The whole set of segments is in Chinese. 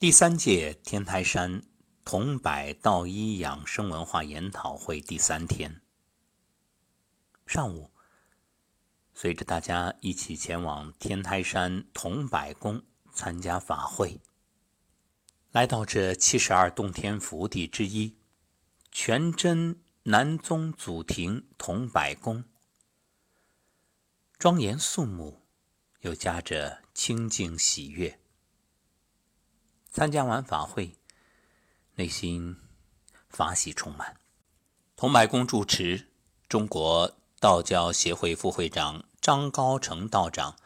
第三届天台山桐柏道医养生文化研讨会第三天上午，随着大家一起前往天台山桐柏宫参加法会，来到这72洞天福地之一全真南宗祖庭桐柏宫，庄严肃穆，又夹着清净喜悦。参加完法会，内心法喜充满。桐柏宫住持、中国道教协会副会长张高成道长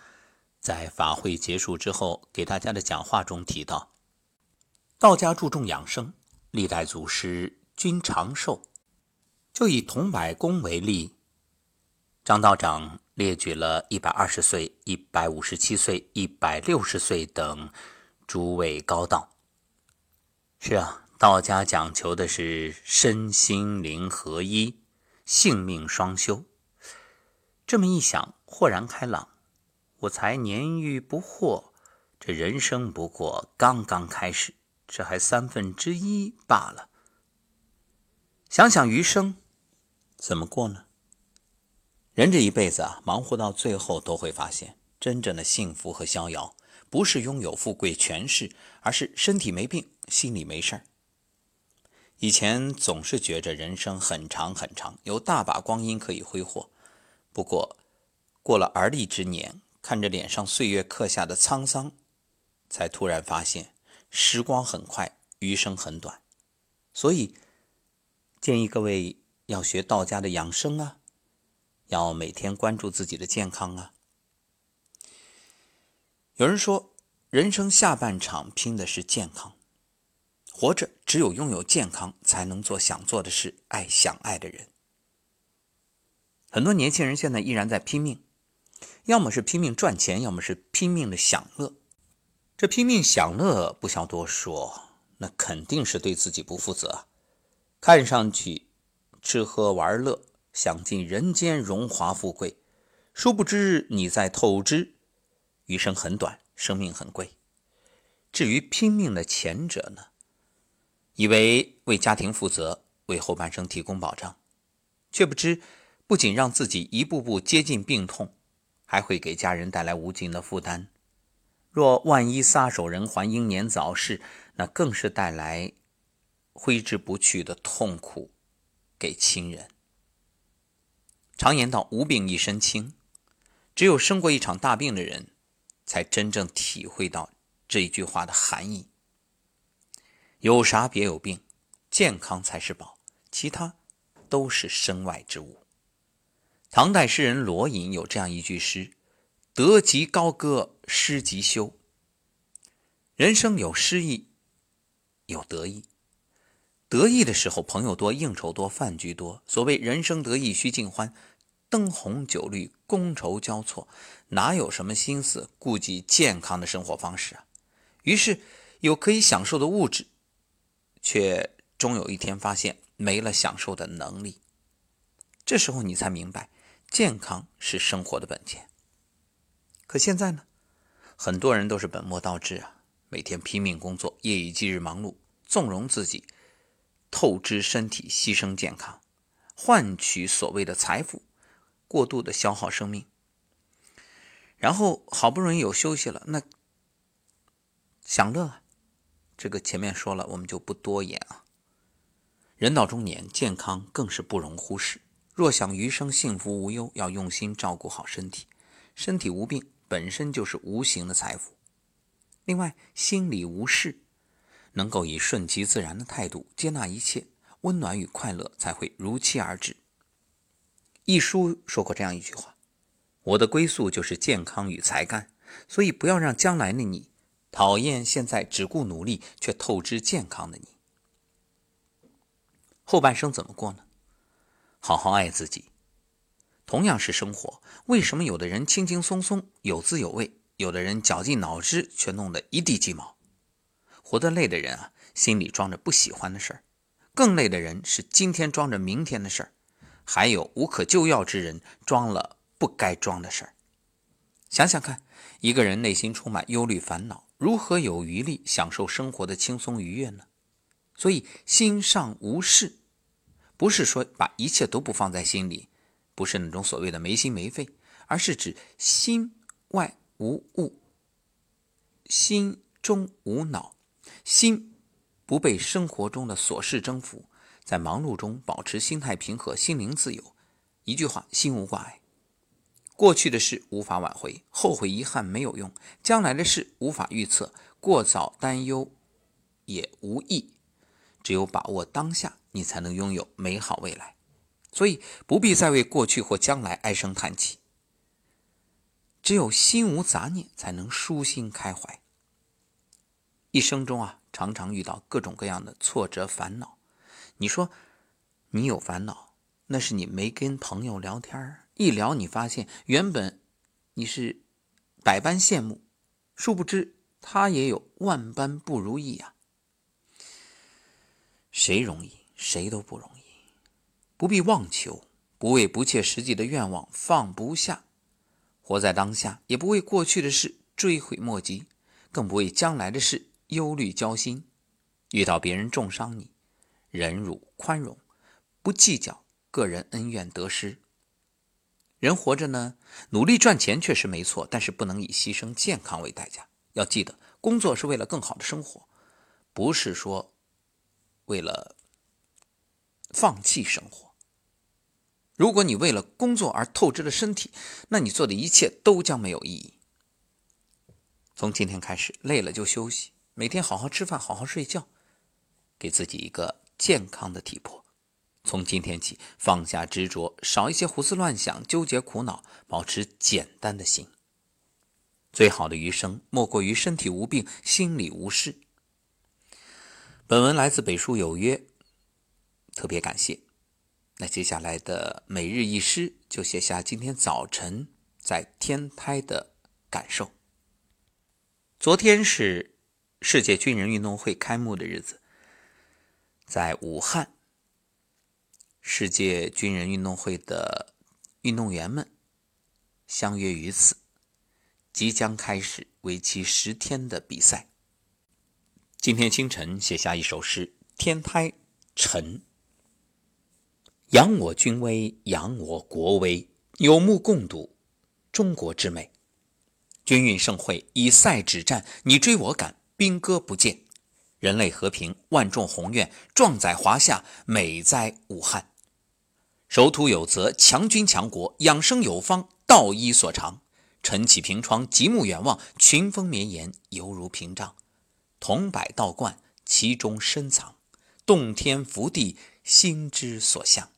在法会结束之后给大家的讲话中提到，道家注重养生，历代祖师均长寿。就以桐柏宫为例，张道长列举了120岁、157岁、160岁等诸位高道。是啊，道家讲求的是身心灵合一，性命双修。这么一想，豁然开朗，我才年逾不惑，这人生不过刚刚开始，这还1/3罢了。想想余生怎么过呢？人这一辈子啊，忙活到最后都会发现，真正的幸福和逍遥不是拥有富贵权势，而是身体没病，心里没事儿。以前总是觉着人生很长很长，有大把光阴可以挥霍。不过，过了而立之年，看着脸上岁月刻下的沧桑，才突然发现，时光很快，余生很短。所以，建议各位要学道家的养生啊，要每天关注自己的健康啊。有人说，人生下半场拼的是健康，活着只有拥有健康，才能做想做的事，爱想爱的人。很多年轻人现在依然在拼命，要么是拼命赚钱，要么是拼命的享乐。这拼命享乐不消多说，那肯定是对自己不负责。看上去吃喝玩乐，享尽人间荣华富贵，殊不知你在透支。余生很短，生命很贵。至于拼命的前者呢，以为为家庭负责，为后半生提供保障，却不知不仅让自己一步步接近病痛，还会给家人带来无尽的负担。若万一撒手人寰、英年早逝，那更是带来挥之不去的痛苦给亲人。常言道，无病一身轻，只有生过一场大病的人才真正体会到这一句话的含义。有啥别有病，健康才是宝，其他都是身外之物。唐代诗人罗隐有这样一句诗：德极高歌，失极休。人生有失意，有得意。得意的时候朋友多，应酬多，饭局多，所谓人生得意须尽欢，灯红酒绿，觥筹交错，哪有什么心思顾及健康的生活方式啊？于是有可以享受的物质，却终有一天发现没了享受的能力。这时候你才明白，健康是生活的本钱。可现在呢，很多人都是本末倒置啊，每天拼命工作，夜以继日忙碌，纵容自己透支身体，牺牲健康，换取所谓的财富，过度的消耗生命。然后好不容易有休息了，那享乐啊，这个前面说了，我们就不多言啊。人到中年，健康更是不容忽视，若想余生幸福无忧，要用心照顾好身体。身体无病本身就是无形的财富。另外，心里无事，能够以顺其自然的态度接纳一切，温暖与快乐才会如期而至。一书说过这样一句话：我的归宿就是健康与才干，所以不要让将来的你讨厌现在只顾努力却透支健康的你。后半生怎么过呢？好好爱自己。同样是生活，为什么有的人轻轻松松有滋有味，有的人绞尽脑汁却弄得一地鸡毛？活得累的人啊，心里装着不喜欢的事儿；更累的人是今天装着明天的事儿，还有无可救药之人装了不该装的事儿。想想看，一个人内心充满忧虑烦恼，如何有余力享受生活的轻松愉悦呢？所以心上无事，不是说把一切都不放在心里，不是那种所谓的没心没肺，而是指心外无物，心中无恼，心不被生活中的琐事征服，在忙碌中保持心态平和，心灵自由。一句话，心无挂碍。过去的事无法挽回，后悔遗憾没有用；将来的事无法预测，过早担忧也无益。只有把握当下，你才能拥有美好未来。所以不必再为过去或将来唉声叹气，只有心无杂念，才能舒心开怀。一生中啊，常常遇到各种各样的挫折烦恼。你说你有烦恼，那是你没跟朋友聊天，一聊你发现原本你是百般羡慕，殊不知他也有万般不如意啊。谁容易？谁都不容易。不必妄求，不为不切实际的愿望放不下，活在当下，也不为过去的事追悔莫及，更不为将来的事忧虑焦心。遇到别人重伤你，忍辱宽容，不计较个人恩怨得失。人活着呢，努力赚钱确实没错，但是不能以牺牲健康为代价。要记得，工作是为了更好的生活，不是说为了放弃生活。如果你为了工作而透支了身体，那你做的一切都将没有意义。从今天开始，累了就休息，每天好好吃饭，好好睡觉，给自己一个健康的体魄。从今天起，放下执着，少一些胡思乱想、纠结苦恼，保持简单的心。最好的余生，莫过于身体无病，心里无事。本文来自北书有约，特别感谢。那接下来的每日一诗，就写下今天早晨在天台的感受。昨天是世界军人运动会开幕的日子，在武汉，世界军人运动会的运动员们相约于此，即将开始为期10天的比赛。今天清晨写下一首诗，天台晨。扬我军威，扬我国威，有目共睹中国之美。军运盛会，以赛止战，你追我赶，兵戈不见。人类和平，万众宏愿，壮载华夏，美哉武汉。守土有责，强军强国，养生有方，道医所长。晨起凭窗，极目远望，群峰绵延，犹如屏障。铜摆道观，其中深藏，洞天福地，心之所向。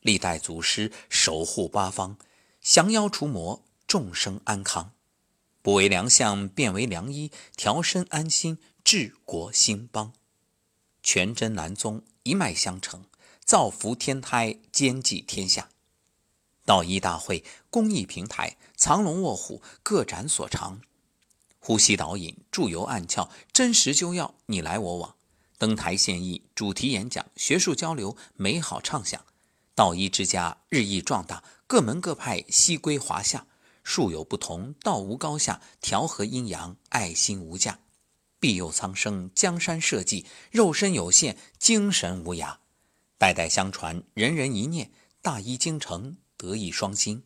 历代祖师守护八方，降妖除魔，众生安康。不为良相，便为良医，调身安心，治国兴邦。全真南宗一脉相承，造福天台，兼济天下。道医大会，公益平台，藏龙卧虎，各展所长。呼吸导引，助游暗窍，真实就要，你来我往。登台献艺，主题演讲，学术交流，美好畅想。道医之家日益壮大，各门各派悉归华夏。术有不同，道无高下，调和阴阳，爱心无价。庇佑苍生，江山社稷，肉身有限，精神无涯。代代相传，人人一念，大医精诚，德艺双馨。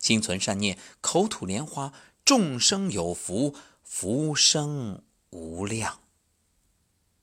心存善念，口吐莲花，众生有福，福生无量。